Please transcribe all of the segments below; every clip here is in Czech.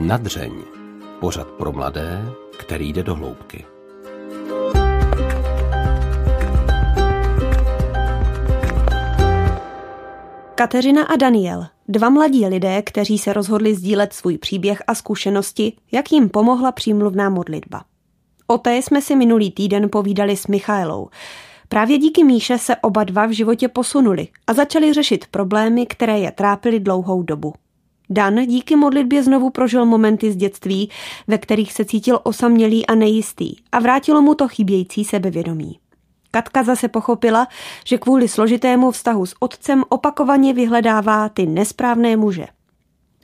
Nadřeň. Pořad pro mladé, který jde do hloubky. Kateřina a Daniel, dva mladí lidé, kteří se rozhodli sdílet svůj příběh a zkušenosti, jak jim pomohla přímluvná modlitba. O té jsme si minulý týden povídali s Michaelou. Právě díky Míše se oba dva v životě posunuli a začali řešit problémy, které je trápily dlouhou dobu. Dan díky modlitbě znovu prožil momenty z dětství, ve kterých se cítil osamělý a nejistý, a vrátilo mu to chybějící sebevědomí. Katka zase pochopila, že kvůli složitému vztahu s otcem opakovaně vyhledává ty nesprávné muže.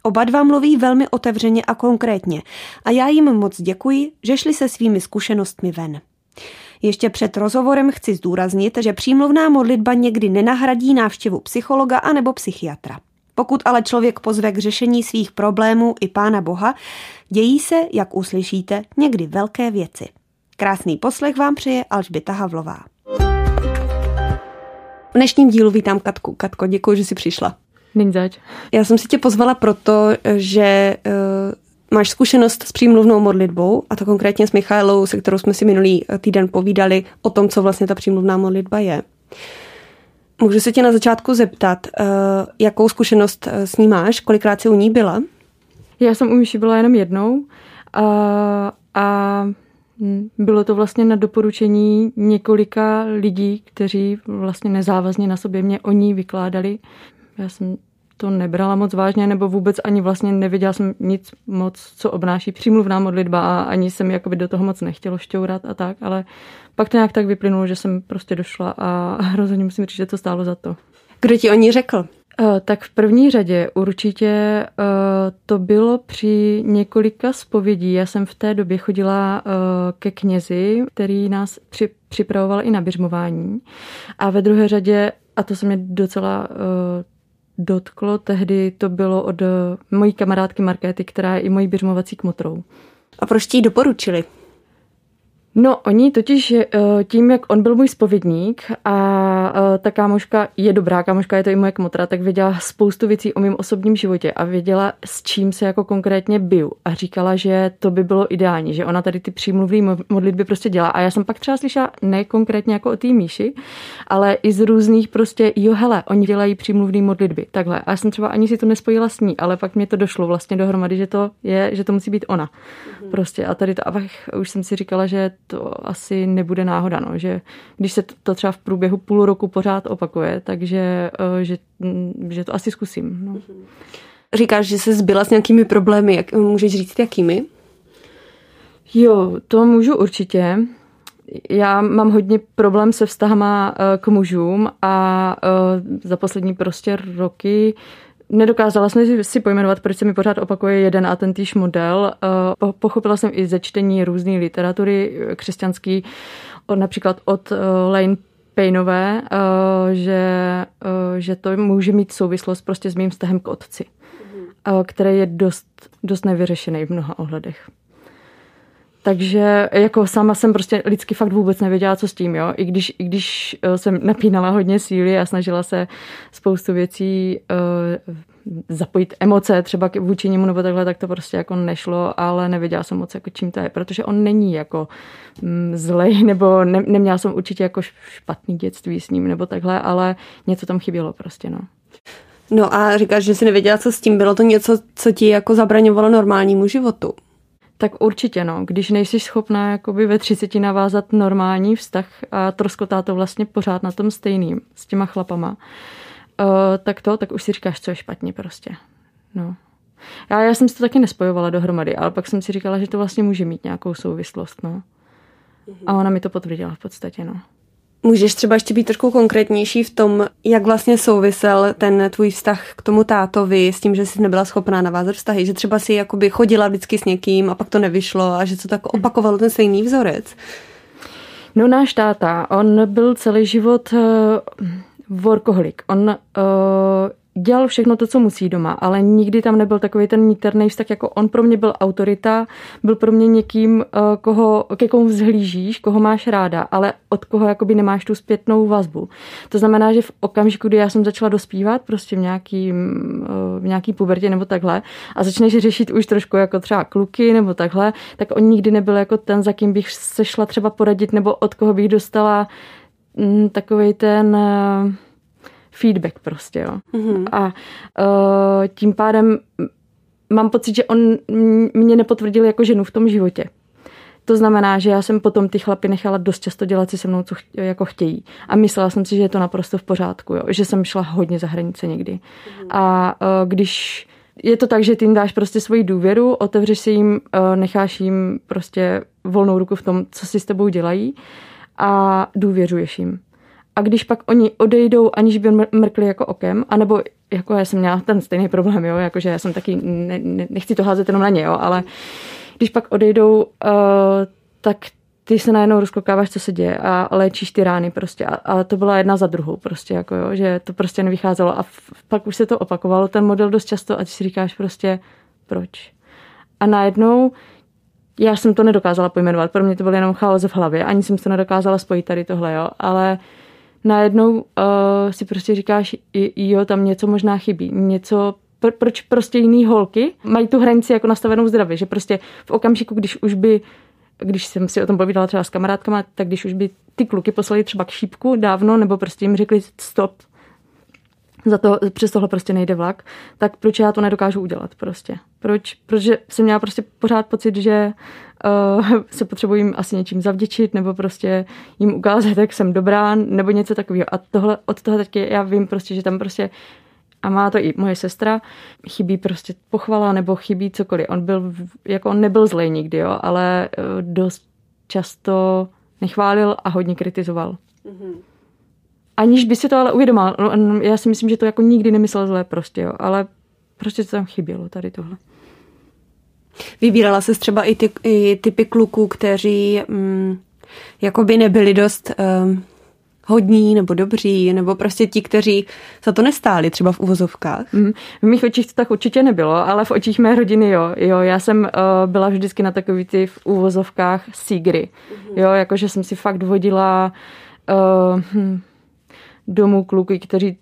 Oba dva mluví velmi otevřeně a konkrétně a já jim moc děkuji, že šli se svými zkušenostmi ven. Ještě před rozhovorem chci zdůraznit, že přímluvná modlitba někdy nenahradí návštěvu psychologa anebo psychiatra. Pokud ale člověk pozve k řešení svých problémů i Pána Boha, dějí se, jak uslyšíte, někdy velké věci. Krásný poslech vám přeje Alžběta Havlová. V dnešním dílu vítám Katku. Katko, děkuji, že jsi přišla. Není zač. Já jsem si tě pozvala proto, že máš zkušenost s přímluvnou modlitbou, a to konkrétně s Michaelou, se kterou jsme si minulý týden povídali o tom, co vlastně ta přímluvná modlitba je. Můžu se tě na začátku zeptat, jakou zkušenost s ní máš, kolikrát jsi u ní byla? Já jsem u Míši byla jenom jednou a bylo to vlastně na doporučení několika lidí, kteří vlastně nezávazně na sobě mě o ní vykládali. Já jsem to nebrala moc vážně, nebo vůbec ani vlastně nevěděla jsem nic moc, co obnáší přímluvná modlitba, a ani jsem jakoby do toho moc nechtěla šťourat a tak, ale pak to nějak tak vyplynulo, že jsem prostě došla a rozhodně musím říct, že to stálo za to. Kdo ti o ní řekl? Tak v první řadě určitě to bylo při několika zpovědí. Já jsem v té době chodila ke knězi, který nás připravoval i na biřmování. A ve druhé řadě, a to se mě docela dotklo, tehdy to bylo od mojí kamarádky Markéty, která je i mojí biřmovací kmotrou. A proč ti ji doporučili? No, oni totiž tím, jak on byl můj zpovědník a ta kámoška je dobrá, kámoška je to i moje kmotra, tak věděla spoustu věcí o mém osobním životě a věděla, s čím se jako konkrétně biju, a říkala, že to by bylo ideální, že ona tady ty přímluvné modlitby prostě dělá. A já jsem pak třeba slyšela ne konkrétně jako o té Míši, ale i z různých prostě, jo hele, oni dělají přímluvné modlitby, takhle. A já jsem třeba ani si to nespojila s ní, ale pak mě to došlo vlastně dohromady, že to musí být ona. Prostě a tady to, a pak už jsem si říkala, že to asi nebude náhoda, no, že když se to třeba v průběhu půl roku pořád opakuje, takže že to asi zkusím. No. Říkáš, že se zbyla s nějakými problémy, jak můžeš říct, jakými? Jo, to můžu určitě. Já mám hodně problém se vztahama k mužům a za poslední prostě roky nedokázala jsem si pojmenovat, proč se mi pořád opakuje jeden a ten týž model. Pochopila jsem i ze čtení různé literatury křesťanské, například od Lane Paynové, že to může mít souvislost prostě s mým vztahem k otci, který je dost nevyřešený v mnoha ohledech. Takže jako sama jsem prostě lidsky fakt vůbec nevěděla, co s tím, jo. I když jsem napínala hodně síly a snažila se spoustu věcí zapojit emoce třeba vůči němu nebo takhle, tak to prostě jako nešlo, ale nevěděla jsem moc, jako čím to je, protože on není jako zlej, nebo neměla jsem určitě jako špatný dětství s ním nebo takhle, ale něco tam chybělo prostě, no. No a říkáš, že jsi nevěděla, co s tím, bylo to něco, co ti jako zabraňovalo normálnímu životu? Tak určitě, no. Když nejsi schopná jakoby ve 30 navázat normální vztah a troskotá to vlastně pořád na tom stejným s těma chlapama, tak už si říkáš, co je špatně prostě. No. Já jsem si to taky nespojovala dohromady, ale pak jsem si říkala, že to vlastně může mít nějakou souvislost, no. A ona mi to potvrdila v podstatě, no. Můžeš třeba ještě být trošku konkrétnější v tom, jak vlastně souvisel ten tvůj vztah k tomu tátovi s tím, že jsi nebyla schopná navázat vztahy, že třeba si jakoby chodila vždycky s někým a pak to nevyšlo a že to tak opakovalo ten stejný vzorec? No, náš táta, on byl celý život workoholik. On dělal všechno to, co musí doma, ale nikdy tam nebyl takový ten niternej vztah, jako on pro mě byl autorita, byl pro mě někým, ke komu vzhlížíš, koho máš ráda, ale od koho jakoby nemáš tu zpětnou vazbu. To znamená, že v okamžiku, kdy já jsem začala dospívat, prostě v nějaký pubertě nebo takhle, a začneš řešit už trošku jako třeba kluky nebo takhle, tak on nikdy nebyl jako ten, za kým bych se šla třeba poradit, nebo od koho bych dostala takovej ten feedback prostě, jo. Mm-hmm. A tím pádem mám pocit, že on mě nepotvrdil jako ženu v tom životě. To znamená, že já jsem potom ty chlapy nechala dost často dělat si se mnou, co chtějí. A myslela jsem si, že je to naprosto v pořádku, jo. Že jsem šla hodně za hranice někdy. Mm-hmm. A když je to tak, že ty jim dáš prostě svoji důvěru, otevřeš si jim, necháš jim prostě volnou ruku v tom, co si s tebou dělají a důvěřuješ jim. A když pak oni odejdou, aniž by mrkli jako okem, anebo jako já jsem měla ten stejný problém, jo, jakože já jsem taky, nechci to házet jenom na ně, jo, ale když pak odejdou, tak ty se najednou rozklokáváš, co se děje a léčíš ty rány prostě a to byla jedna za druhou prostě, jako jo, že to prostě nevycházelo a pak už se to opakovalo, ten model dost často a ty si říkáš prostě, proč? A najednou já jsem to nedokázala pojmenovat, pro mě to byl jenom chaos v hlavě, ani jsem to nedokázala spojit tady tohle, jo, ale najednou si prostě říkáš, jo, tam něco možná chybí, něco, proč prostě jiný holky mají tu hranici jako nastavenou zdravě, že prostě v okamžiku, když jsem si o tom povídala třeba s kamarádkama, tak když už by ty kluky poslali třeba k šípku dávno, nebo prostě jim řekli stop, přes tohle prostě nejde vlak, tak proč já to nedokážu udělat prostě? Protože jsem měla prostě pořád pocit, že se potřebuji jim asi něčím zavděčit, nebo prostě jim ukázat, jak jsem dobrá, nebo něco takového. A tohle, od toho taky já vím prostě, že tam prostě, a má to i moje sestra, chybí prostě pochvala, nebo chybí cokoliv. On nebyl zlej nikdy, jo, ale dost často nechválil a hodně kritizoval. Mm-hmm. Aniž by si to ale uvědomila. No, já si myslím, že to jako nikdy nemyslel zlé prostě, jo, ale prostě to tam chybělo tady tohle. Vybírala ses třeba i typy kluků, kteří jakoby nebyli dost hodní nebo dobří, nebo prostě ti, kteří za to nestáli třeba v uvozovkách? V mých očích to tak určitě nebylo, ale v očích mé rodiny jo. Já jsem byla vždycky na takový ty v uvozovkách sígry. Mm. Jo, jakože jsem si fakt vodila domů kluky, kteří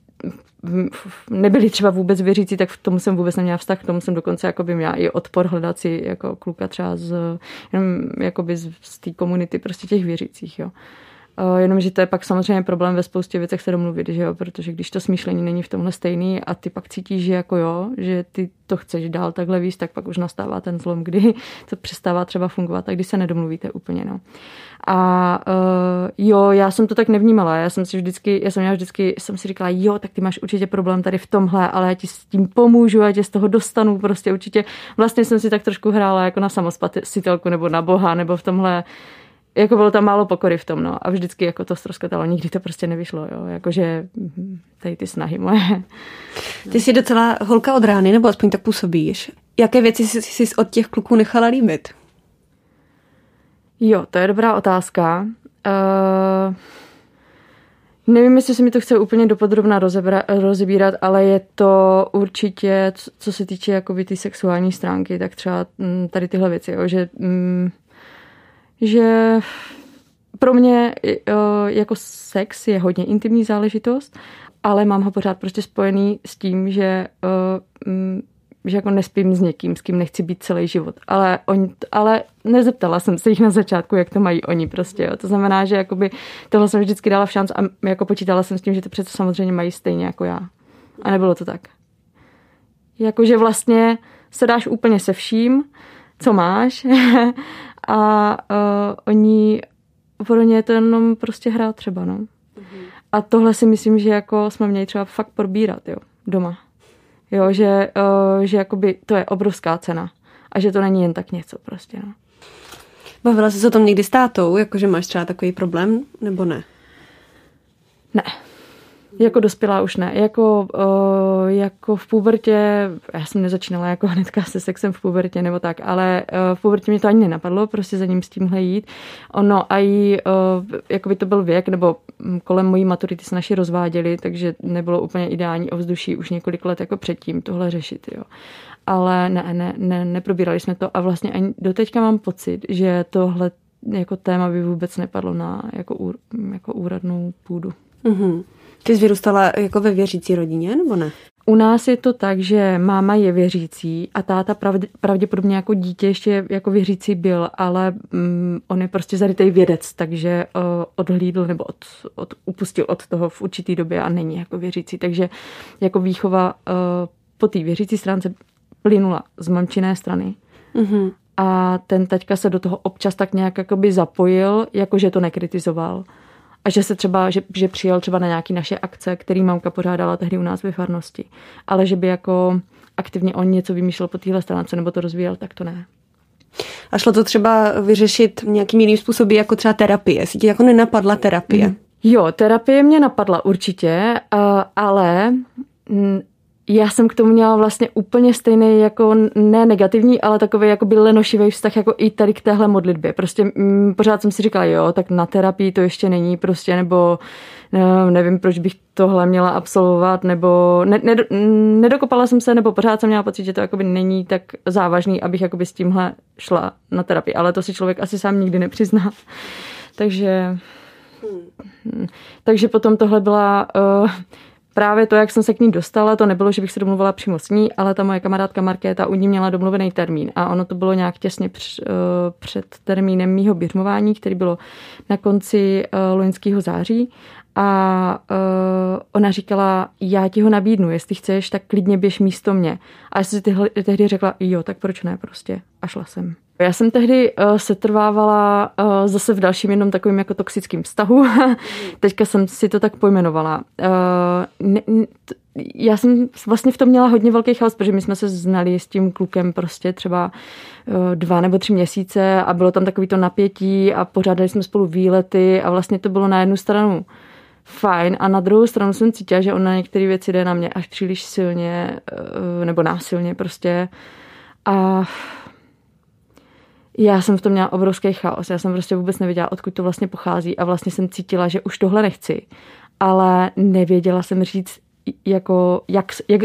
nebyli třeba vůbec věřící, tak v tom jsem vůbec neměla vztah, k tomu jsem dokonce jakoby měla i odpor hledat si jako kluka třeba z té komunity prostě těch věřících, jo. Jenomže to je pak samozřejmě problém ve spoustě věcech se domluvit, že jo, protože když to smýšlení není v tomhle stejný a ty pak cítíš, že jako jo, že ty to chceš dál takhle víc, tak pak už nastává ten zlom, kdy to přestává třeba fungovat a kdy se nedomluvíte úplně, no. A já jsem to tak nevnímala, já jsem si říkala, jo, tak ty máš určitě problém tady v tomhle, ale já ti s tím pomůžu, já tě z toho dostanu prostě určitě. Vlastně jsem si tak trošku hrála jako na samospasitelku nebo na Boha, nebo v tomhle jako bylo tam málo pokory v tom, no. A vždycky jako to ztroskotalo, nikdy to prostě nevyšlo, jo. Jakože tady ty snahy moje. No. Ty jsi docela holka od rány, nebo aspoň tak působíš. Jaké věci jsi od těch kluků nechala líbit? Jo, to je dobrá otázka. Nevím, jestli se mi to chce úplně dopodrobna rozebírat, ale je to určitě, co se týče jakoby ty sexuální stránky, tak třeba tady tyhle věci, jo, že pro mě jako sex je hodně intimní záležitost, ale mám ho pořád prostě spojený s tím, že jako nespím s někým, s kým nechci být celý život. Ale nezeptala jsem se jich na začátku, jak to mají oni prostě. Jo. To znamená, že jakoby tohle jsem vždycky dala v šanc a jako počítala jsem s tím, že to přece samozřejmě mají stejně jako já. A nebylo to tak. Jakože vlastně se dáš úplně se vším, co máš a oni pro ně je to jenom prostě hra třeba, no. A tohle si myslím, že jako jsme měli třeba fakt probírat, jo, doma. Jo, že jakoby to je obrovská cena a že to není jen tak něco prostě, no. Bavila jsi se o tom někdy s tátou, jakože máš třeba takový problém, nebo ne? Ne. Jako dospělá už ne. Jako v pubertě, já jsem nezačínala jako hnedka se sexem v pubertě nebo tak, ale v pubertě mě to ani nenapadlo, prostě za ním s tímhle jít. Ono a jí, jako by to byl věk, nebo kolem mojí maturity se naši rozváděli, takže nebylo úplně ideální ovzduší už několik let jako předtím tohle řešit, jo. Ale ne, neprobírali jsme to a vlastně ani doteďka mám pocit, že tohle jako téma by vůbec nepadlo na jako úradnou půdu. Mm-hmm. Ty jsi vyrůstala jako ve věřící rodině, nebo ne? U nás je to tak, že máma je věřící a táta pravděpodobně jako dítě ještě jako věřící byl, ale on je prostě zarytej vědec, takže odhlídl nebo upustil od toho v určitý době a není jako věřící. Takže jako výchova po té věřící stránce plynula z mamčiné strany. Mm-hmm. A ten taťka se do toho občas tak nějak jakoby zapojil, jakože to nekritizoval. A že se třeba, že přijel třeba na nějaké naše akce, který mamka pořádala tehdy u nás ve farnosti. Ale že by jako aktivně on něco vymýšlel po téhle stránce nebo to rozvíjel, tak to ne. A šlo to třeba vyřešit nějakým jiným způsobem, jako třeba terapie? Jestli ti jako nenapadla terapie? Jo, terapie mě napadla určitě, ale já jsem k tomu měla vlastně úplně stejný, jako ne negativní, ale takový jako by lenošivý vztah jako i tady k téhle modlitbě. Prostě pořád jsem si říkala, jo, tak na terapii to ještě není prostě, nebo nevím, proč bych tohle měla absolvovat, nebo nedokopala jsem se, nebo pořád jsem měla pocit, že to jakoby není tak závažný, abych jakoby s tímhle šla na terapii. Ale to si člověk asi sám nikdy nepřizná. Takže potom tohle byla... Právě to, jak jsem se k ní dostala, to nebylo, že bych se domluvila přímo s ní, ale ta moje kamarádka Markéta u ní měla domluvený termín a ono to bylo nějak těsně před termínem mýho běžmování, který bylo na konci loňského září a ona říkala, já ti ho nabídnu, jestli chceš, tak klidně běž místo mě. A já jsem si tehdy řekla, jo, tak proč ne prostě a šla jsem. Já jsem tehdy setrvávala zase v dalším jednom takovým jako toxickém vztahu. Teďka jsem si to tak pojmenovala. Já jsem vlastně v tom měla hodně velký chaos, protože my jsme se znali s tím klukem prostě třeba 2 nebo 3 měsíce a bylo tam takový to napětí a pořádali jsme spolu výlety a vlastně to bylo na jednu stranu fajn a na druhou stranu jsem cítila, že on na některé věci jde na mě až příliš silně nebo násilně prostě a já jsem v tom měla obrovský chaos, já jsem prostě vůbec nevěděla, odkud to vlastně pochází a vlastně jsem cítila, že už tohle nechci, ale nevěděla jsem říct, jako,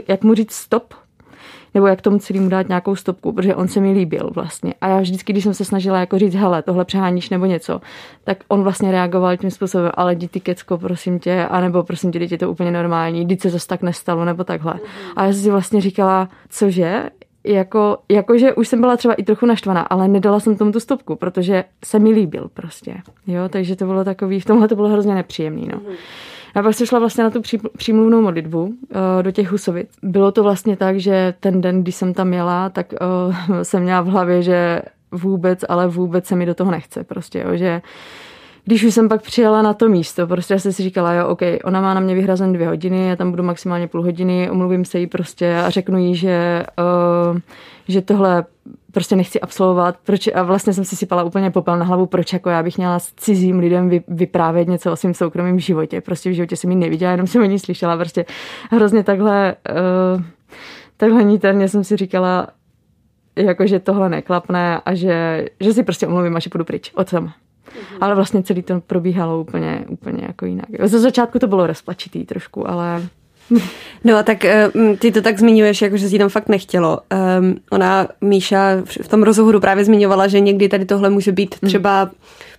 jak mu říct stop, nebo jak tomu celému dát nějakou stopku, protože on se mi líbil vlastně a já vždycky, když jsem se snažila jako říct, hele, tohle přeháníš nebo něco, tak on vlastně reagoval tím způsobem, ale jdi ty kecko, prosím tě, anebo prosím tě, je to úplně normální, jdi se zase tak nestalo, nebo takhle. A já si vlastně říkala, cože? Jakože už jsem byla třeba i trochu naštvaná, ale nedala jsem tomu tu stopku, protože se mi líbil prostě, jo, takže to bylo takový, v tomhle to bylo hrozně nepříjemný, no. A pak jsem šla vlastně na tu přímluvnou modlitbu do těch Husovic. Bylo to vlastně tak, že ten den, když jsem tam jela, tak jsem měla v hlavě, že vůbec se mi do toho nechce prostě, jo, že když už jsem pak přijela na to místo, prostě já jsem si říkala, jo, OK, ona má na mě vyhrazen 2 hodiny, já tam budu maximálně půl hodiny, omluvím se jí prostě a řeknu jí, že tohle prostě nechci absolvovat. Proč, a vlastně jsem si sypala úplně popel na hlavu, proč jako já bych měla s cizím lidem vyprávět něco o svém soukromém životě. Prostě v životě jsem ji neviděla, jenom jsem o ní slyšela. Prostě hrozně takhle niterně jsem si říkala, jakože tohle neklapne a že si prostě omluvím a že půjdu pryč od sama. Ale vlastně celý to probíhalo úplně jako jinak. Ze začátku to bylo rozpačitý trošku, ale... No a tak ty to tak zmiňuješ, jako že si tam fakt nechtělo. Ona, Míša, v tom rozhovoru právě zmiňovala, že někdy tady tohle může být třeba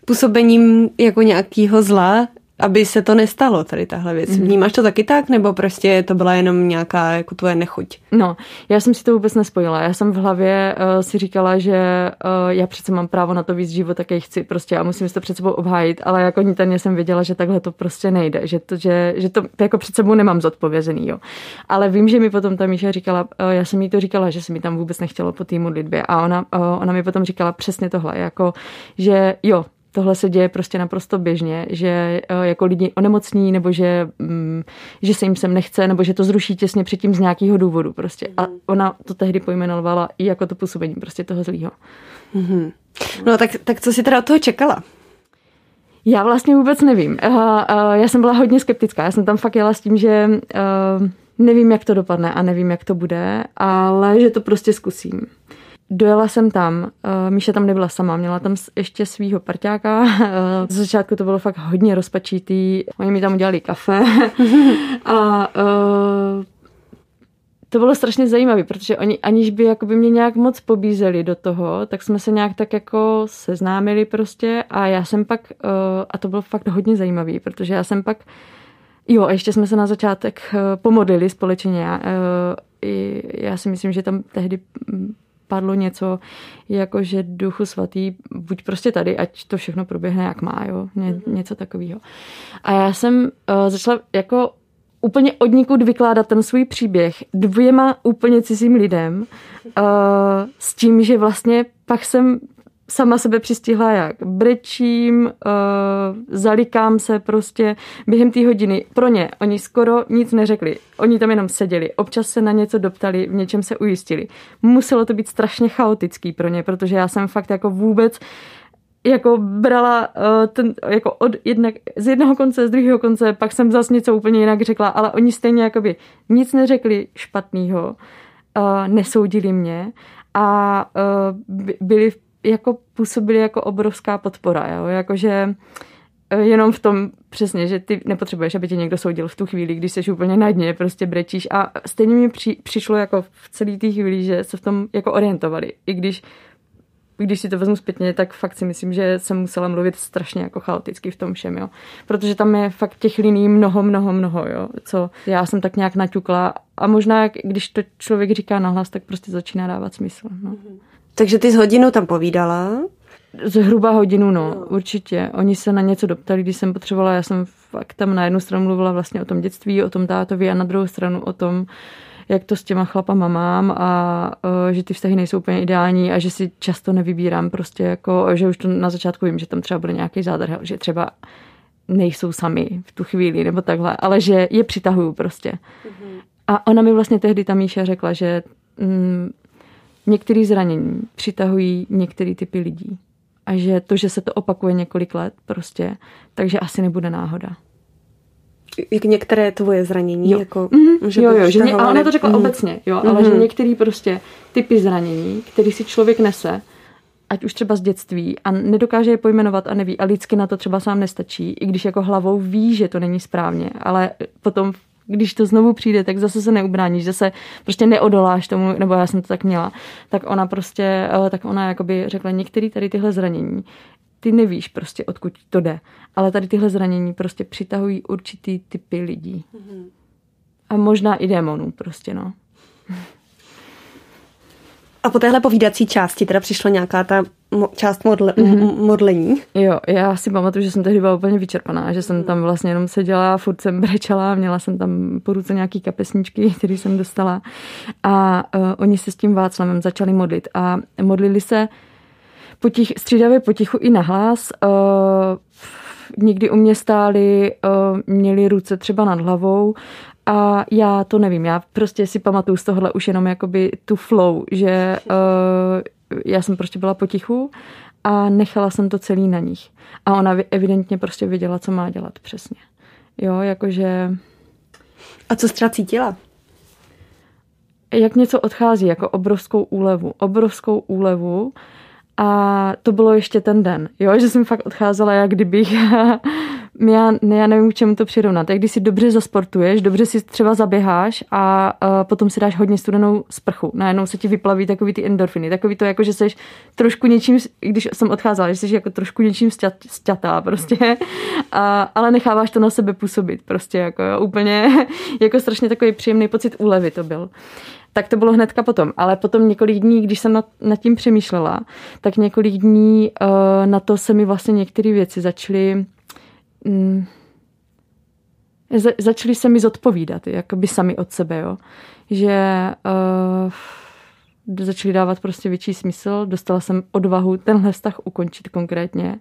působením jako nějakého zla, aby se to nestalo, tady tahle věc. Vnímáš to taky tak, nebo prostě to byla jenom nějaká jako tvoje nechuť? No, já jsem si to vůbec nespojila. Já jsem v hlavě si říkala, že já přece mám právo na to víc život, jaký chci prostě a musím si to před sebou obhájit, ale jako niterně jsem věděla, že takhle to prostě nejde, že to jako před sebou nemám zodpovězený, jo. Ale vím, že mi potom ta Míša říkala, já jsem jí to říkala, že se mi tam vůbec nechtělo po té modlitbě a ona mi potom říkala přesně tohle, jako že jo, tohle se děje prostě naprosto běžně, že jako lidi onemocní, nebo že se jim sem nechce, nebo že to zruší těsně předtím z nějakého důvodu prostě. A ona to tehdy pojmenovala i jako to působení prostě toho zlýho. Mm-hmm. No tak co jsi teda od toho čekala? Já vlastně vůbec nevím. Já jsem byla hodně skeptická. Já jsem tam fakt jela s tím, že nevím, jak to dopadne a nevím, jak to bude, ale že to prostě zkusím. Dojela jsem tam, Míša tam nebyla sama, měla tam ještě svýho parťáka. Z začátku to bylo fakt hodně rozpačitý, oni mi tam udělali kafe a to bylo strašně zajímavé, protože oni aniž by jakoby mě nějak moc pobízeli do toho, tak jsme se nějak tak jako seznámili prostě a já jsem pak, a to bylo fakt hodně zajímavé, protože já jsem pak, jo, a ještě jsme se na začátek pomodlili společně. Já si myslím, že tam tehdy padlo něco, jako že Duchu Svatý, buď prostě tady, ať to všechno proběhne, jak má, jo, něco takového. A já jsem začala jako úplně odnikud vykládat ten svůj příběh dvěma úplně cizím lidem s tím, že vlastně pak jsem sama sebe přistihla, jak brečím, zalikám se prostě během té hodiny. Pro ně oni skoro nic neřekli. Oni tam jenom seděli, občas se na něco doptali, v něčem se ujistili. Muselo to být strašně chaotický pro ně, protože já jsem fakt jako vůbec jako brala ten, jako z jednoho konce, z druhého konce, pak jsem zase něco úplně jinak řekla, ale oni stejně jakoby nic neřekli špatného, nesoudili mě a byli jako působili jako obrovská podpora, jo? Jakože jenom v tom přesně, že ty nepotřebuješ, aby tě někdo soudil v tu chvíli, když jsi úplně na dně, prostě brečíš a stejně mi přišlo jako v celý té chvíli, že se v tom jako orientovali, i když si to vezmu zpětně, tak fakt si myslím, že jsem musela mluvit strašně jako chaoticky v tom všem, jo. Protože tam je fakt těch liní mnoho, jo. Co já jsem tak nějak naťukla a možná, když to člověk říká nahlas, tak prostě začíná dávat smysl, no. Takže ty z hodinu tam povídala? Zhruba hodinu, no, určitě. Oni se na něco doptali, když jsem potřebovala, já jsem fakt tam na jednu stranu mluvila vlastně o tom dětství, o tom tátovi a na druhou stranu o tom, jak to s těma chlapama mám a že ty vztahy nejsou úplně ideální a že si často nevybírám prostě jako, že už to na začátku vím, že tam třeba bude nějaký zádrhel, že třeba nejsou sami v tu chvíli nebo takhle, ale že je přitahuju prostě. Mm-hmm. A ona mi vlastně tehdy ta Míša řekla, že některý zranění přitahují některý typy lidí a že to, že se to opakuje několik let prostě, takže asi nebude náhoda. Jak některé tvoje zranění, jo. Jako... Mm-hmm. Jo, že a ona to řekla obecně, jo, ale že některý prostě typy zranění, který si člověk nese, ať už třeba z dětství a nedokáže je pojmenovat a neví, a lidsky na to třeba sám nestačí, i když jako hlavou ví, že to není správně, ale potom, když to znovu přijde, tak zase se neubráníš, zase prostě neodoláš tomu, nebo já jsem to tak měla, tak ona jakoby řekla, některý tady tyhle zranění, ty nevíš prostě, odkud to jde. Ale tady tyhle zranění prostě přitahují určitý typy lidí. A možná i démonů prostě, no. A po téhle povídací části teda přišla nějaká ta část modlení? Jo, já si pamatuju, že jsem tehdy byla úplně vyčerpaná, že jsem tam vlastně jenom seděla, furt jsem brečela, měla jsem tam po ruce nějaký kapesničky, který jsem dostala. A oni se s tím Václavem začali modlit. A modlili se střídavě potichu i nahlas. Někdy u mě stáli, měli ruce třeba nad hlavou a já to nevím, já prostě si pamatuju z tohohle už jenom jakoby tu flow, že já jsem prostě byla potichu a nechala jsem to celý na nich. A ona evidentně prostě věděla, co má dělat přesně. Jo, jakože... A co jsi třeba cítila? Jak něco odchází, jako obrovskou úlevu. A to bylo ještě ten den, jo, že jsem fakt odcházela, jak kdybych, já nevím, k čemu to přirovnat. Jak když si dobře zasportuješ, dobře si třeba zaběháš a potom si dáš hodně studenou sprchu. Najednou se ti vyplaví takový ty endorfiny, takový to jako, že jsi trošku něčím, když jsem odcházela, že jsi jako trošku něčím sťatá prostě, ale necháváš to na sebe působit prostě jako, jo, úplně jako strašně takový příjemný pocit úlevy to byl. Tak to bylo hnedka potom, ale potom několik dní, když jsem nad tím přemýšlela, tak několik dní na to se mi vlastně některé věci začaly se mi zodpovídat, jakoby sami od sebe, jo. Že začaly dávat prostě větší smysl, dostala jsem odvahu tenhle vztah ukončit konkrétně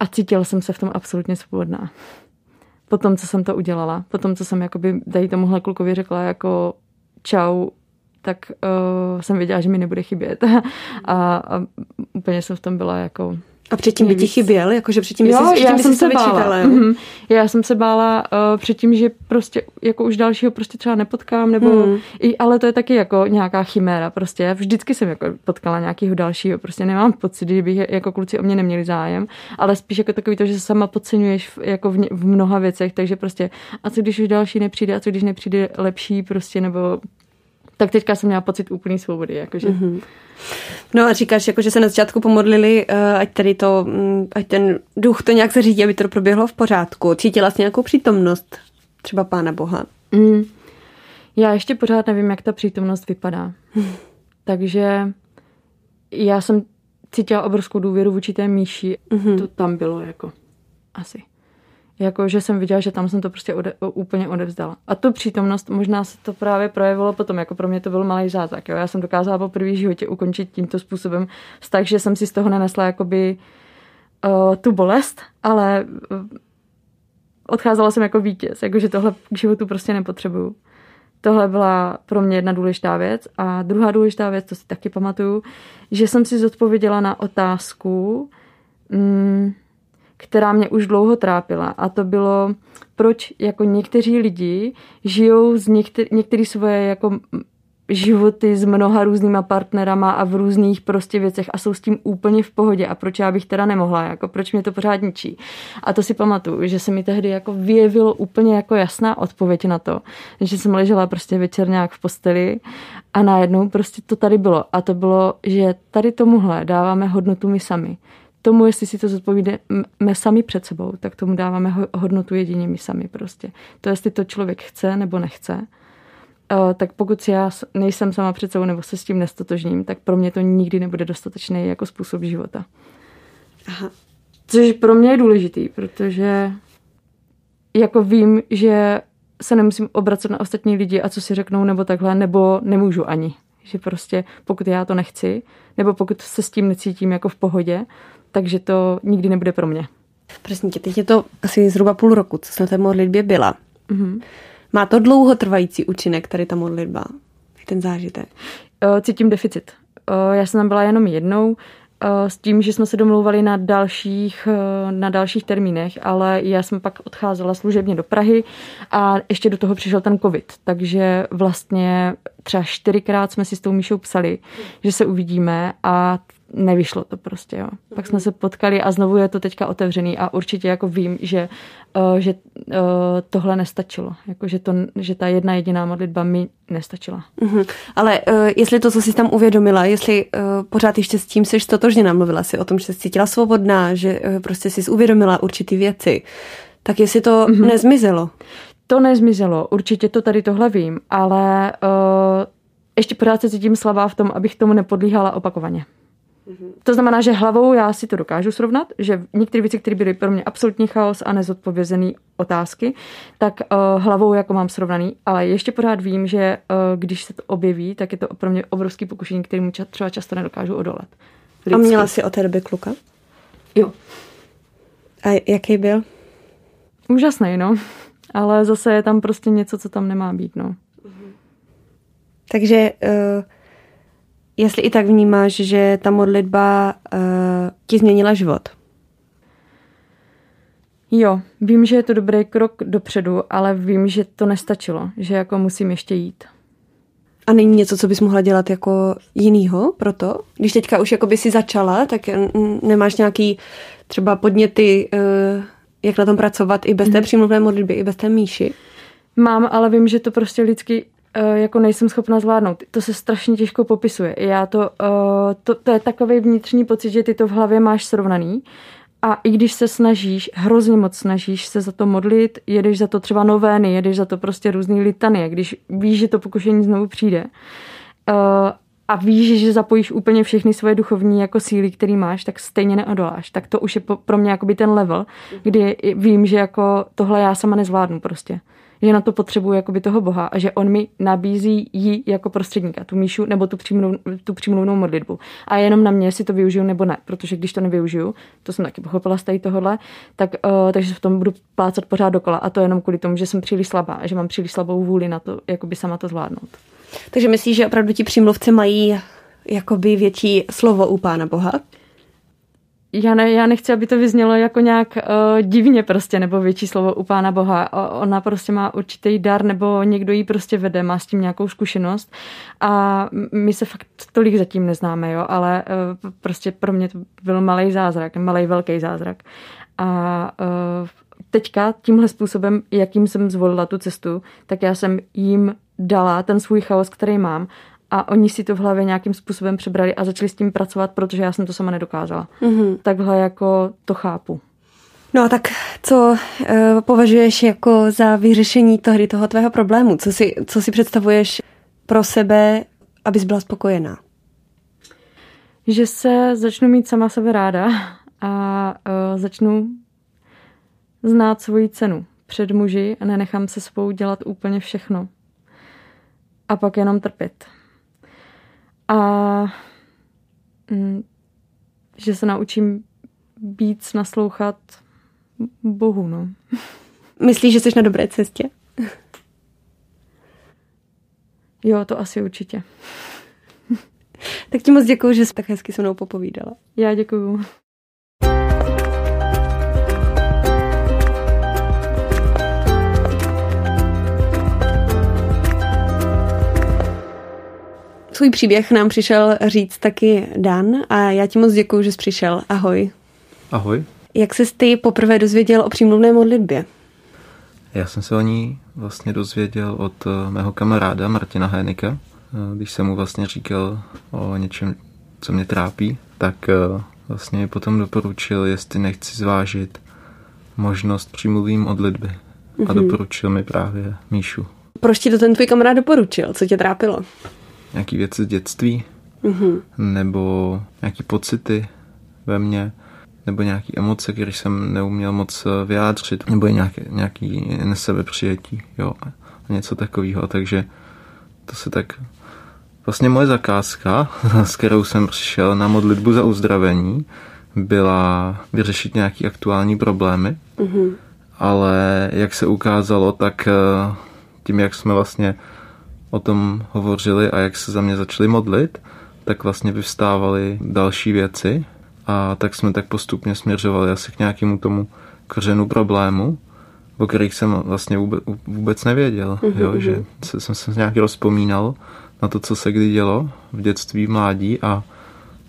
a cítila jsem se v tom absolutně svobodná. Potom, co jsem to udělala, potom, co jsem jakoby tady tomuhle klukovi řekla jako čau, tak jsem věděla, že mi nebude chybět. A úplně jsem v tom byla jako... A předtím by ti chyběl? Jakože předtím by jsi se bála. Já jsem se bála předtím, že prostě jako už dalšího prostě třeba nepotkám, nebo ale to je taky jako nějaká chiméra prostě. Já vždycky jsem jako potkala nějakého dalšího, prostě nemám pocit, že by jako kluci o mě neměli zájem, ale spíš jako takový to, že se sama podceňuješ jako v mnoha věcech, takže prostě a co když už další nepřijde, a co když nepřijde lepší prostě, nebo tak teďka jsem měla pocit úplný svobody, jakože. No a říkáš, jako, že se na začátku pomodlili, ať tady to, ať ten duch to nějak zařídí, aby to proběhlo v pořádku. Cítila jsi nějakou přítomnost třeba Pána Boha? Já ještě pořád nevím, jak ta přítomnost vypadá. Takže já jsem cítila obrovskou důvěru vůči té Míši. To tam bylo jako asi. Jako, že jsem viděla, že tam jsem to prostě úplně odevzdala. A tu přítomnost, možná se to právě projevilo potom, jako pro mě to byl malý zázrak. Jo? Já jsem dokázala po první životě ukončit tímto způsobem vztah, že jsem si z toho nenesla jakoby tu bolest, ale odcházela jsem jako vítěz, jakože tohle k životu prostě nepotřebuju. Tohle byla pro mě jedna důležitá věc. A druhá důležitá věc, to si taky pamatuju, že jsem si zodpověděla na otázku, která mě už dlouho trápila. A to bylo, proč jako někteří lidi žijou z některé svoje jako životy s mnoha různýma partnerama a v různých prostě věcech a jsou s tím úplně v pohodě a proč já bych teda nemohla, jako proč mě to pořád ničí. A to si pamatuju, že se mi tehdy jako vyjevilo úplně jako jasná odpověď na to, že jsem ležela prostě večer nějak v posteli a najednou prostě to tady bylo. A to bylo, že tady tomuhle dáváme hodnotu my sami. Tomu, jestli si to zodpovídáme sami před sebou, tak tomu dáváme hodnotu jedině my sami prostě. To, jestli to člověk chce nebo nechce, tak pokud si já nejsem sama před sebou nebo se s tím nestotožním, tak pro mě to nikdy nebude dostatečný jako způsob života. Aha. Což pro mě je důležitý, protože jako vím, že se nemusím obracet na ostatní lidi a co si řeknou nebo takhle, nebo nemůžu ani. Že prostě pokud já to nechci, nebo pokud se s tím necítím jako v pohodě, takže to nikdy nebude pro mě. Přesně, teď je to asi zhruba půl roku, co jsem na té modlitbě byla. Má to dlouhotrvající účinek, tady ta modlitba, ten zážitek? Cítím deficit. Já jsem tam byla jenom jednou s tím, že jsme se domlouvali na dalších termínech, ale já jsem pak odcházela služebně do Prahy a ještě do toho přišel ten covid. Takže vlastně třeba 4krát jsme si s tou Míšou psali, že se uvidíme a nevyšlo to prostě, jo. Pak jsme se potkali a znovu je to teďka otevřený a určitě jako vím, že tohle nestačilo. Jako, že ta jedna jediná modlitba mi nestačila. Ale jestli to, co jsi tam uvědomila, jestli pořád ještě s tím jsi totožněná, mluvila jsi o tom, že jsi cítila svobodná, že prostě jsi uvědomila určitý věci, tak jestli to nezmizelo? To nezmizelo, určitě to tady tohle vím, ale ještě pořád se cítím slabá v tom, abych tomu nepodlíhala opakovaně. To znamená, že hlavou já si to dokážu srovnat, že některé věci, které byly pro mě absolutní chaos a nezodpovězené otázky, tak hlavou jako mám srovnaný, ale ještě pořád vím, že když se to objeví, tak je to pro mě obrovský pokušení, kterému třeba často nedokážu odolat. Lidsky. A měla jsi od té doby kluka? Jo. A jaký byl? Úžasný, no. Ale zase je tam prostě něco, co tam nemá být, no. Takže... Jestli i tak vnímáš, že ta modlitba ti změnila život? Jo, vím, že je to dobrý krok dopředu, ale vím, že to nestačilo, že jako musím ještě jít. A není něco, co bys mohla dělat jako jinýho proto? Když teďka už jakoby si začala, tak nemáš nějaký třeba podněty, jak na tom pracovat i bez té přímluvné modlitby, i bez té Míši? Mám, ale vím, že to prostě lidsky... jako nejsem schopna zvládnout. To se strašně těžko popisuje. Já to je takový vnitřní pocit, že ty to v hlavě máš srovnaný a i když se snažíš, hrozně moc snažíš se za to modlit, jedeš za to třeba novény, jedeš za to prostě různý litanie, když víš, že to pokušení znovu přijde a víš, že zapojíš úplně všechny svoje duchovní jako síly, které máš, tak stejně neodoláš. Tak to už je pro mě jakoby ten level, kdy vím, že jako tohle já sama nezvládnu prostě. Že na to potřebuju jakoby toho Boha a že on mi nabízí ji jako prostředníka, tu Míšu nebo tu přímluvnou modlitbu. A jenom na mě, jestli to využiju nebo ne, protože když to nevyužiju, to jsem taky pochopila z tady tohohle, takže v tom budu plácat pořád dokola a to jenom kvůli tomu, že jsem příliš slabá a že mám příliš slabou vůli na to, jakoby sama to zvládnout. Takže myslíš, že opravdu ti přímluvci mají jakoby větší slovo u Pána Boha? Já nechci, aby to vyznělo jako nějak divně prostě, nebo větší slovo u Pána Boha. Ona prostě má určitý dar, nebo někdo ji prostě vede, má s tím nějakou zkušenost a my se fakt tolik zatím neznáme, jo, ale prostě pro mě to byl malej zázrak, malej velký zázrak. A teďka tímhle způsobem, jakým jsem zvolila tu cestu, tak já jsem jim dala ten svůj chaos, který mám, a oni si to v hlavě nějakým způsobem přebrali a začali s tím pracovat, protože já jsem to sama nedokázala. Mm-hmm. Takhle jako to chápu. No a tak co považuješ jako za vyřešení toho tvého problému? Co si představuješ pro sebe, abys byla spokojená? Že se začnu mít sama sebe ráda a začnu znát svoji cenu před muži a nenechám se spolu dělat úplně všechno. A pak jenom trpět. A že se naučím víc naslouchat Bohu, no. Myslíš, že jsi na dobré cestě? Jo, to asi určitě. Tak ti moc děkuju, že jsi tak hezky se mnou popovídala. Já děkuju. Svůj příběh nám přišel říct taky Dan a já ti moc děkuju, že jsi přišel. Ahoj. Ahoj. Jak ses ty poprvé dozvěděl o přímluvné modlitbě? Já jsem se o ní vlastně dozvěděl od mého kamaráda Martina Hénika. Když jsem mu vlastně říkal o něčem, co mě trápí, tak vlastně mi potom doporučil, jestli nechci zvážit možnost přímluvné modlitby. A doporučil mi právě Míšu. Proč ti to ten tvůj kamarád doporučil? Co tě trápilo? Nějaký věci z dětství, nebo nějaký pocity ve mně, nebo nějaký emoce, které jsem neuměl moc vyjádřit, nebo nějaký nesebepřijetí, jo, něco takového, takže to se tak... Vlastně moje zakázka, s kterou jsem přišel na modlitbu za uzdravení, byla vyřešit nějaké aktuální problémy, ale jak se ukázalo, tak tím, jak jsme vlastně o tom hovořili a jak se za mě začali modlit, tak vlastně vyvstávaly další věci a tak jsme tak postupně směřovali asi k nějakému tomu kořenu problému, o kterých jsem vlastně vůbec nevěděl, jo? Že jsem se nějak rozpomínal na to, co se kdy dělo v dětství, v mládí a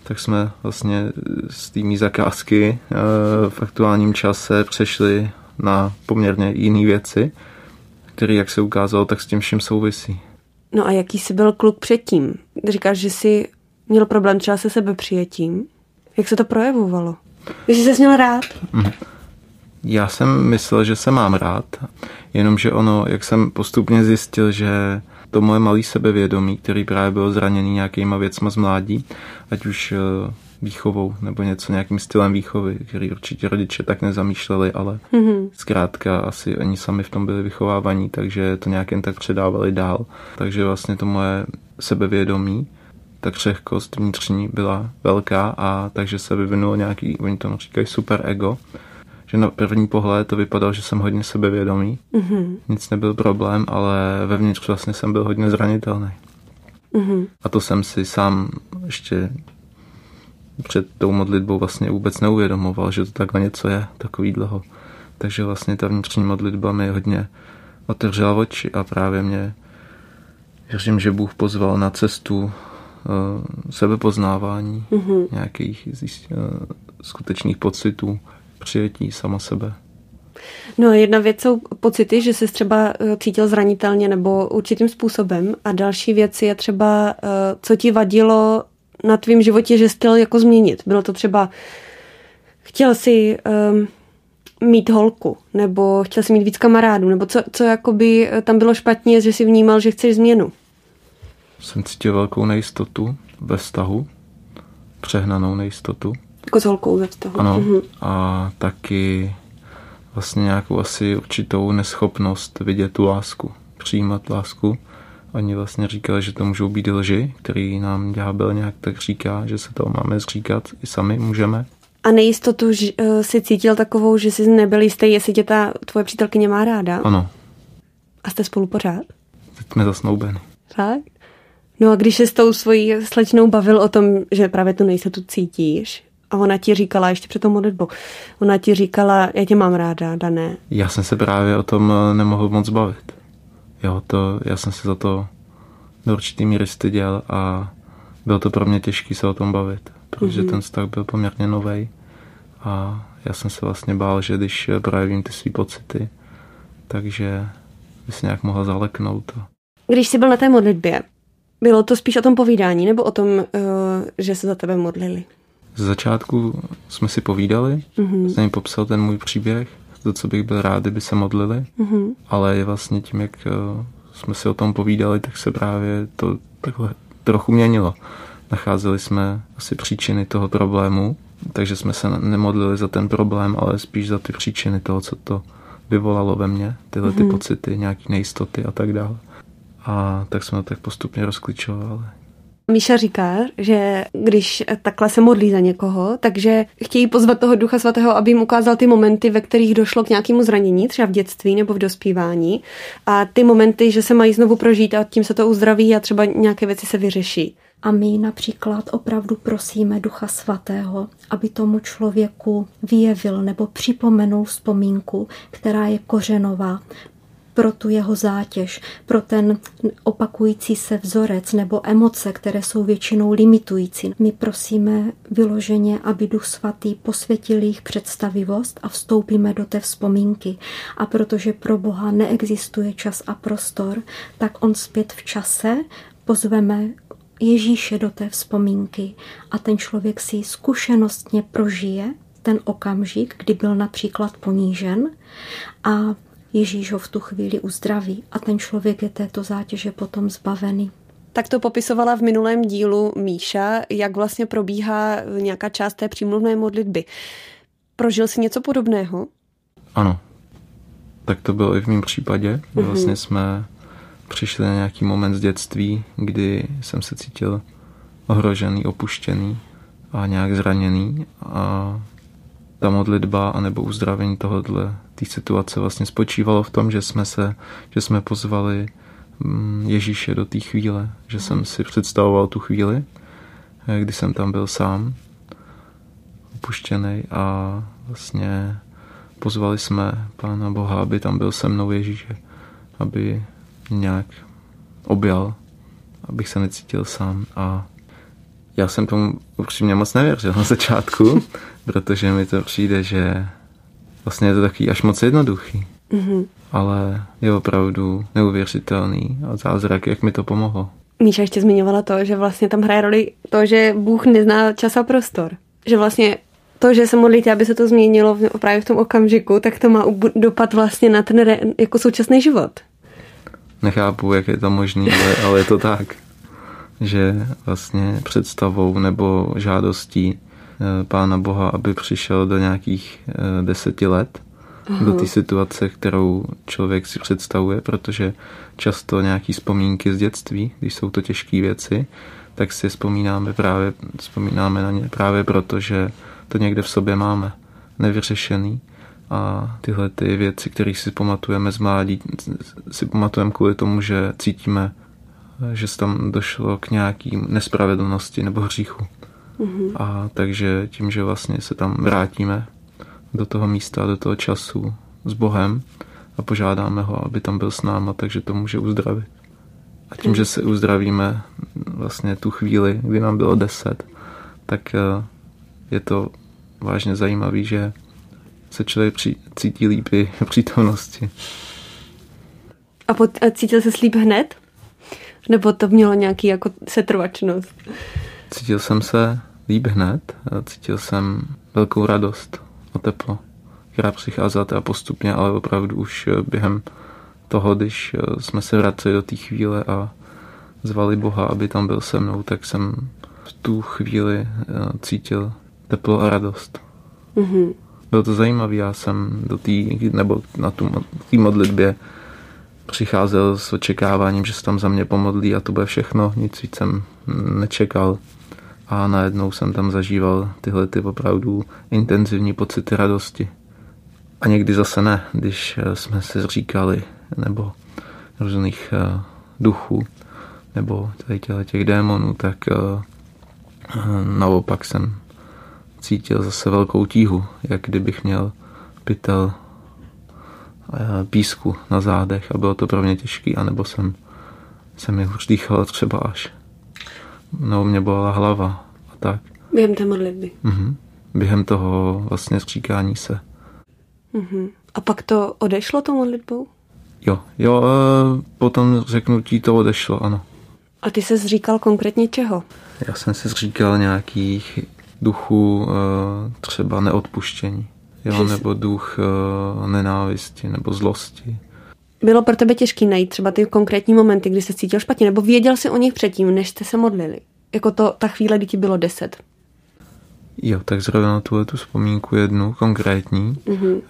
tak jsme vlastně z té mý zakázky v aktuálním čase přešli na poměrně jiné věci, které, jak se ukázalo, tak s tím vším souvisí. No a jaký jsi byl kluk předtím? Říkáš, že jsi měl problém třeba se sebepřijetím. Jak se to projevovalo? Že jsi se měl rád? Já jsem myslel, že se mám rád, jenomže ono, jak jsem postupně zjistil, že to moje malé sebevědomí, který právě bylo zraněný nějakýma věcma z mládí, ať už výchovou nebo nějakým stylem výchovy, který určitě rodiče tak nezamýšleli, ale zkrátka asi oni sami v tom byli vychovávaní, takže to nějak jen tak předávali dál. Takže vlastně to moje sebevědomí, ta křehkost vnitřní byla velká a takže se vyvinulo nějaký, oni tomu říkají superego, že na první pohled to vypadalo, že jsem hodně sebevědomý, nic nebyl problém, ale vevnitř vlastně jsem byl hodně zranitelný. A to jsem si sám ještě před tou modlitbou vlastně vůbec neuvědomoval, že to takhle něco je, takový dlouho. Takže vlastně ta vnitřní modlitba mi hodně otevřela oči a právě mě, věřím, že Bůh pozval na cestu sebepoznávání, nějakých skutečných pocitů, přijetí sama sebe. No jedna věc jsou pocity, že jsi třeba cítil zranitelně nebo určitým způsobem a další věc je třeba, co ti vadilo na tvým životě, že chtěl jako změnit. Bylo to třeba, chtěl si mít holku, nebo chtěl si mít víc kamarádů, nebo co jakoby tam bylo špatně, že si vnímal, že chceš změnu. Jsem cítil velkou nejistotu ve vztahu, přehnanou nejistotu. Jako s holkou ve vztahu. Ano, a taky vlastně nějakou asi určitou neschopnost vidět tu lásku, přijímat lásku. Oni vlastně říkali, že to můžou být lži, který nám ďábel nějak tak říká, že se toho máme zříkat, i sami můžeme. A nejistotu si cítil takovou, že jsi nebyl jistý, jestli tě ta tvoje přítelkyně má ráda? Ano. A jste spolu pořád? Teď jsme zasnoubeni. Tak? No a když se s tou svojí slečnou bavil o tom, že právě tu nejistotu cítíš A ona ti říkala, ještě před tou modlitbou, ona ti říkala, já tě mám ráda, Dané. Já jsem se právě o tom nemohl moc bavit. Jo, to, já jsem se za to do určitý míry styděl a bylo to pro mě těžké se o tom bavit, protože ten vztah byl poměrně novej a já jsem se vlastně bál, že když projevím ty svý pocity, takže by se nějak mohla zaleknout. Když jsi byl na té modlitbě, bylo to spíš o tom povídání nebo o tom, že se za tebe modlili? Ze začátku jsme si povídali, jsem jim popsal ten můj příběh, to, co bych byl rád, kdyby se modlili, ale vlastně tím, jak jsme si o tom povídali, tak se právě to takhle trochu měnilo. Nacházeli jsme asi příčiny toho problému, takže jsme se nemodlili za ten problém, ale spíš za ty příčiny toho, co to vyvolalo ve mně, tyhle ty pocity, nějaké nejistoty a tak dále. A tak jsme to tak postupně rozklíčovali. Míša říká, že když takhle se modlí za někoho, takže chtějí pozvat toho Ducha Svatého, aby jim ukázal ty momenty, ve kterých došlo k nějakému zranění, třeba v dětství nebo v dospívání. A ty momenty, že se mají znovu prožít a tím se to uzdraví a třeba nějaké věci se vyřeší. A my například opravdu prosíme Ducha Svatého, aby tomu člověku vyjevil nebo připomenul vzpomínku, která je kořenová, pro tu jeho zátěž, pro ten opakující se vzorec nebo emoce, které jsou většinou limitující. My prosíme vyloženě, aby Duch Svatý posvětil jejich představivost a vstoupíme do té vzpomínky. A protože pro Boha neexistuje čas a prostor, tak on zpět v čase pozveme Ježíše do té vzpomínky a ten člověk si zkušenostně prožije ten okamžik, kdy byl například ponížen a Ježíš ho v tu chvíli uzdraví a ten člověk je této zátěže potom zbavený. Tak to popisovala v minulém dílu Míša, jak vlastně probíhá nějaká část té přímluvné modlitby. Prožil jsi něco podobného? Ano, tak to bylo i v mém případě. Vlastně jsme přišli na nějaký moment z dětství, kdy jsem se cítil ohrožený, opuštěný a nějak zraněný a ta modlitba anebo uzdravení tohohle té situace vlastně spočívalo v tom, že jsme pozvali Ježíše do té chvíle, že jsem si představoval tu chvíli, kdy jsem tam byl sám, opuštěný a vlastně pozvali jsme Pána Boha, aby tam byl se mnou Ježíše, aby nějak objal, abych se necítil sám a já jsem tomu upřímně moc nevěřil na začátku, protože mi to přijde, že vlastně je to takový až moc jednoduchý. Ale je opravdu neuvěřitelný a zázrak, jak mi to pomohlo. Míša ještě zmiňovala to, že vlastně tam hraje roli to, že Bůh nezná čas a prostor. Že vlastně to, že se modlíte, aby se to změnilo právě v tom okamžiku, tak to má dopad vlastně na ten jako současný život. Nechápu, jak je to možný, ale je to tak. Že vlastně představou nebo žádostí Pána Boha, aby přišel do nějakých 10 let do té situace, kterou člověk si představuje, protože často nějaký vzpomínky z dětství, když jsou to těžké věci, tak si vzpomínáme na ně právě proto, že to někde v sobě máme nevyřešený a tyhle ty věci, kterých si pamatujeme z mládí, si pamatujeme kvůli tomu, že cítíme, že tam došlo k nějaký nespravedlnosti nebo hříchu. A takže tím, že vlastně se tam vrátíme do toho místa, do toho času s Bohem a požádáme ho, aby tam byl s náma, takže to může uzdravit. A tím, že se uzdravíme vlastně tu chvíli, kdy nám bylo 10, tak je to vážně zajímavý, že se člověk cítí líp i v přítomnosti. A cítil se líp hned? Nebo to mělo nějaký jako setrvačnost? Cítil jsem se líp hned, cítil jsem velkou radost a teplo, která přicházela teda postupně, ale opravdu už během toho, když jsme se vrátili do té chvíle a zvali Boha, aby tam byl se mnou, tak jsem v tu chvíli cítil teplo a radost. Bylo to zajímavé, já jsem na té modlitbě přicházel s očekáváním, že se tam za mě pomodlí a to bude všechno, nic víc jsem nečekal a najednou jsem tam zažíval tyhle ty opravdu intenzivní pocity radosti. A někdy zase ne, když jsme se zříkali nebo různých duchů nebo těch démonů, tak naopak jsem cítil zase velkou tíhu, jak kdybych měl pytel písku na zádech a bylo to pro mě těžký, anebo jsem je už dýchal třeba až. Nebo mě bolela hlava a tak. Během té modlitby. Mhm. Během toho vlastně stříkání se. Mhm. A pak to odešlo tou modlitbou? Jo, potom řeknutí to odešlo, ano. A ty se zříkal konkrétně čeho? Já jsem se zříkal nějakých duchů, třeba neodpuštění, jo, nebo duch nenávisti, nebo zlosti. Bylo pro tebe těžké najít třeba ty konkrétní momenty, kdy se cítil špatně, nebo věděl jsi o nich předtím, než jste se modlili? Jako to, ta chvíle, kdy ti bylo 10. Jo, tak zrovna tu vzpomínku jednu konkrétní. Mm-hmm.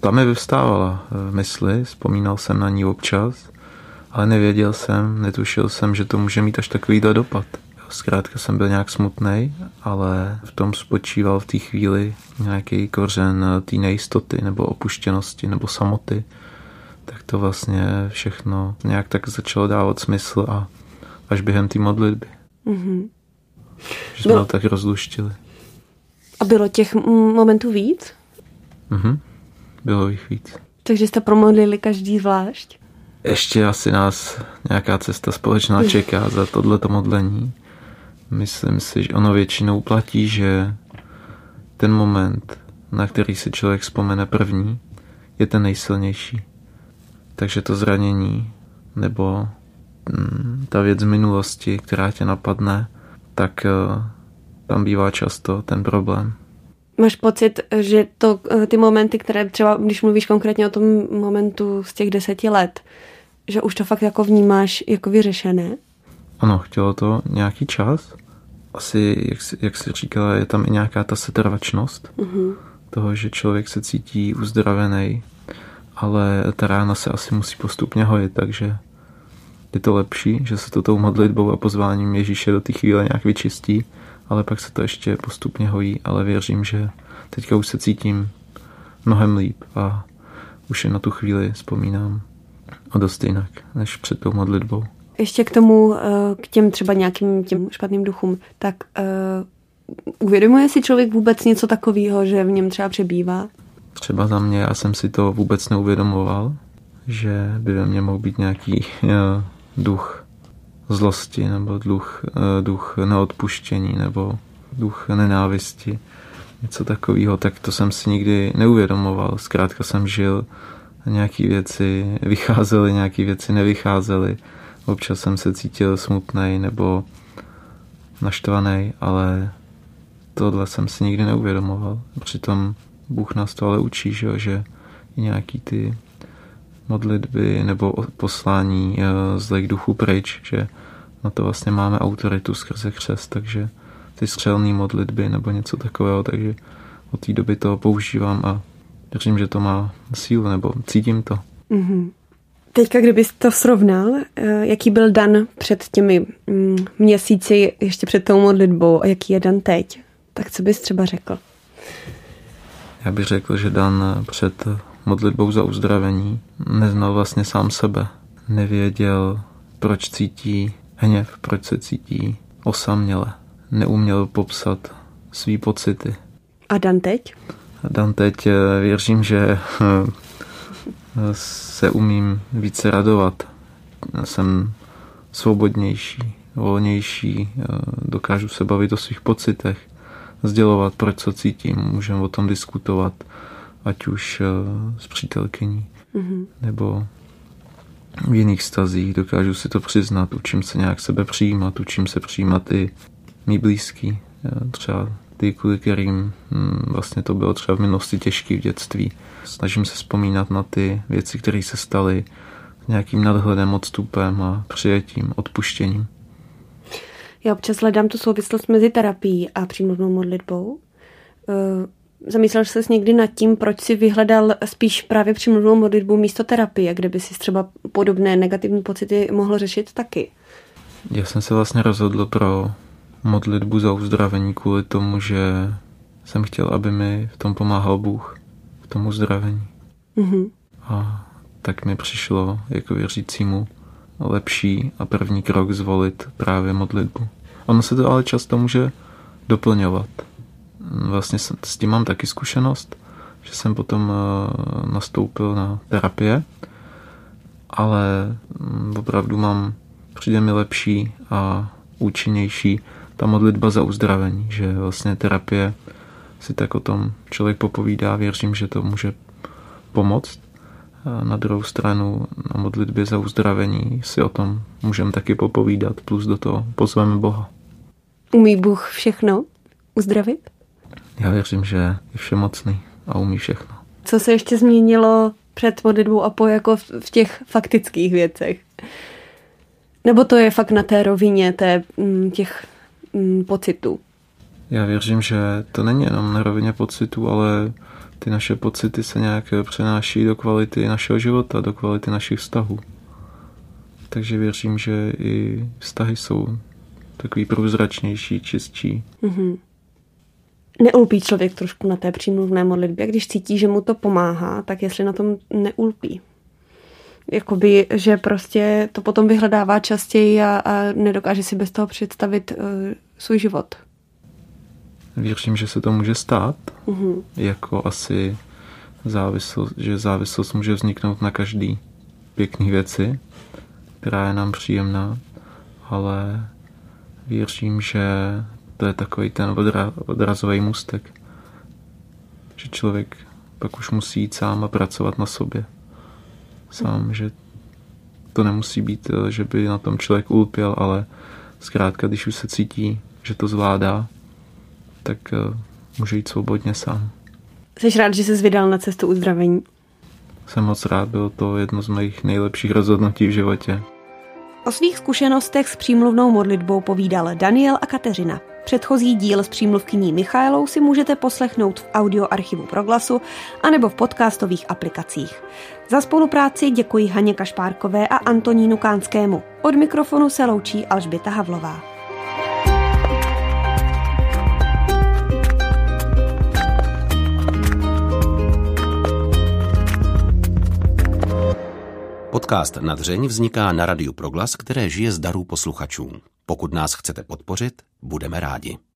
Ta mi vyvstávala v mysli, vzpomínal jsem na ní občas, ale nevěděl jsem, netušil jsem, že to může mít až takovýhle dopad. Zkrátka jsem byl nějak smutnej, ale v tom spočíval v té chvíli nějaký kořen té nejistoty nebo opuštěnosti nebo samoty. Tak to vlastně všechno nějak tak začalo dávat smysl a až během té modlitby. Mm-hmm. Že jsme tak rozluštili. A bylo těch momentů víc? Mhm, bylo jich víc. Takže jste promodlili každý zvlášť? Ještě asi nás nějaká cesta společná čeká za tohleto modlení. Myslím si, že ono většinou platí, že ten moment, na který si člověk vzpomene první, je ten nejsilnější. Takže to zranění nebo ta věc z minulosti, která tě napadne, tak tam bývá často ten problém. Máš pocit, že to ty momenty, které třeba, když mluvíš konkrétně o tom momentu z těch 10 let, že už to fakt jako vnímáš jako vyřešené? Ano, chtělo to nějaký čas. Asi, jak jsi říkala, je tam i nějaká ta setrvačnost toho, že člověk se cítí uzdravený, ale ta rána se asi musí postupně hojit, takže je to lepší, že se to tou modlitbou a pozváním Ježíše do té chvíle nějak vyčistí, ale pak se to ještě postupně hojí, ale věřím, že teďka už se cítím mnohem líp a už je na tu chvíli vzpomínám o dost jinak, než před tou modlitbou. Ještě k tomu, k těm třeba nějakým těm špatným duchům, tak uvědomuje si člověk vůbec něco takového, že v něm třeba přebývá? Třeba za mě, já jsem si to vůbec neuvědomoval, že by ve mně mohl být nějaký duch zlosti nebo duch neodpuštění nebo duch nenávisti, něco takového, tak to jsem si nikdy neuvědomoval. Zkrátka jsem žil, nějaké věci vycházely, nějaké věci nevycházely. Občas jsem se cítil smutnej nebo naštvaný, ale tohle jsem si nikdy neuvědomoval. Přitom Bůh nás to ale učí, že nějaký ty modlitby nebo poslání zlých duchů pryč, že na to vlastně máme autoritu skrze křest, takže ty střelné modlitby nebo něco takového, takže od té doby to používám a věřím, že to má sílu, nebo cítím to. Mm-hmm. Teďka, kdybys to srovnal, jaký byl Dan před těmi měsíci, ještě před tou modlitbou a jaký je Dan teď, tak co bys třeba řekl? Já bych řekl, že Dan před modlitbou za uzdravení neznal vlastně sám sebe. Nevěděl, proč cítí hněv, proč se cítí osaměle. Neuměl popsat svý pocity. A Dan teď? Dan teď věřím, že se umím více radovat. Jsem svobodnější, volnější, dokážu se bavit o svých pocitech, sdělovat, proč co cítím, můžeme o tom diskutovat, ať už s přítelkyní, nebo v jiných vztazích, dokážu si to přiznat, učím se nějak sebe přijímat, učím se přijímat i mý blízký, třeba ty, kvůli kterým vlastně to bylo třeba v minulosti těžký v dětství. Snažím se vzpomínat na ty věci, které se staly nějakým nadhledem, odstupem a přijetím, odpuštěním. Já občas hledám tu souvislost mezi terapií a přímluvnou modlitbou. Zamýšlel jsi někdy nad tím, proč si vyhledal spíš právě přímluvnou modlitbu místo terapie, kde by si třeba podobné negativní pocity mohl řešit taky? Já jsem se vlastně rozhodl pro modlitbu za uzdravení kvůli tomu, že jsem chtěl, aby mi v tom pomáhal Bůh, v tom uzdravení. Mm-hmm. A tak mi přišlo jako věřícímu lepší a první krok zvolit právě modlitbu. Ono se to ale často může doplňovat. vlastně s tím mám taky zkušenost, že jsem potom nastoupil na terapie, ale opravdu přijde mi lepší a účinnější ta modlitba za uzdravení, že vlastně terapie si tak o tom člověk popovídá, věřím, že to může pomoct. A na druhou stranu na modlitbě za uzdravení si o tom můžeme taky popovídat, plus do toho pozveme Boha. Umí Bůh všechno uzdravit? Já věřím, že je všemocný a umí všechno. Co se ještě změnilo před modlitbou a po jako v těch faktických věcech? Nebo to je fakt na té rovině těch pocitů? Já věřím, že to není jenom na rovině pocitů, ale ty naše pocity se nějak přenáší do kvality našeho života, do kvality našich vztahů. Takže věřím, že i vztahy jsou takový průzračnější, čistší. Mm-hmm. Neulpí člověk trošku na té přímluvné modlitbě? Když cítí, že mu to pomáhá, tak jestli na tom neulpí? Jakoby, že prostě to potom vyhledává častěji a nedokáže si bez toho představit svůj život. Věřím, že se to může stát, jako asi závislost, že závislost může vzniknout na každý pěkný věci, která je nám příjemná, ale věřím, že to je takový ten odrazový můstek, že člověk pak už musí jít sám a pracovat na sobě. Sám, že to nemusí být, že by na tom člověk ulpěl, ale zkrátka, když už se cítí, že to zvládá, tak může jít svobodně sám. Jsi rád, že jsi vydal na cestu uzdravení? Jsem moc rád, bylo to jedno z mých nejlepších rozhodnutí v životě. O svých zkušenostech s přímluvnou modlitbou povídal Daniel a Kateřina. Předchozí díl s přímluvkyní Michaelou si můžete poslechnout v audioarchivu Proglasu anebo v podcastových aplikacích. Za spolupráci děkuji Haně Kašpárkové a Antonínu Kánskému. Od mikrofonu se loučí Alžběta Havlová. Podcast Nadřeň vzniká na Radiu Proglas, které žije z darů posluchačů. Pokud nás chcete podpořit, budeme rádi.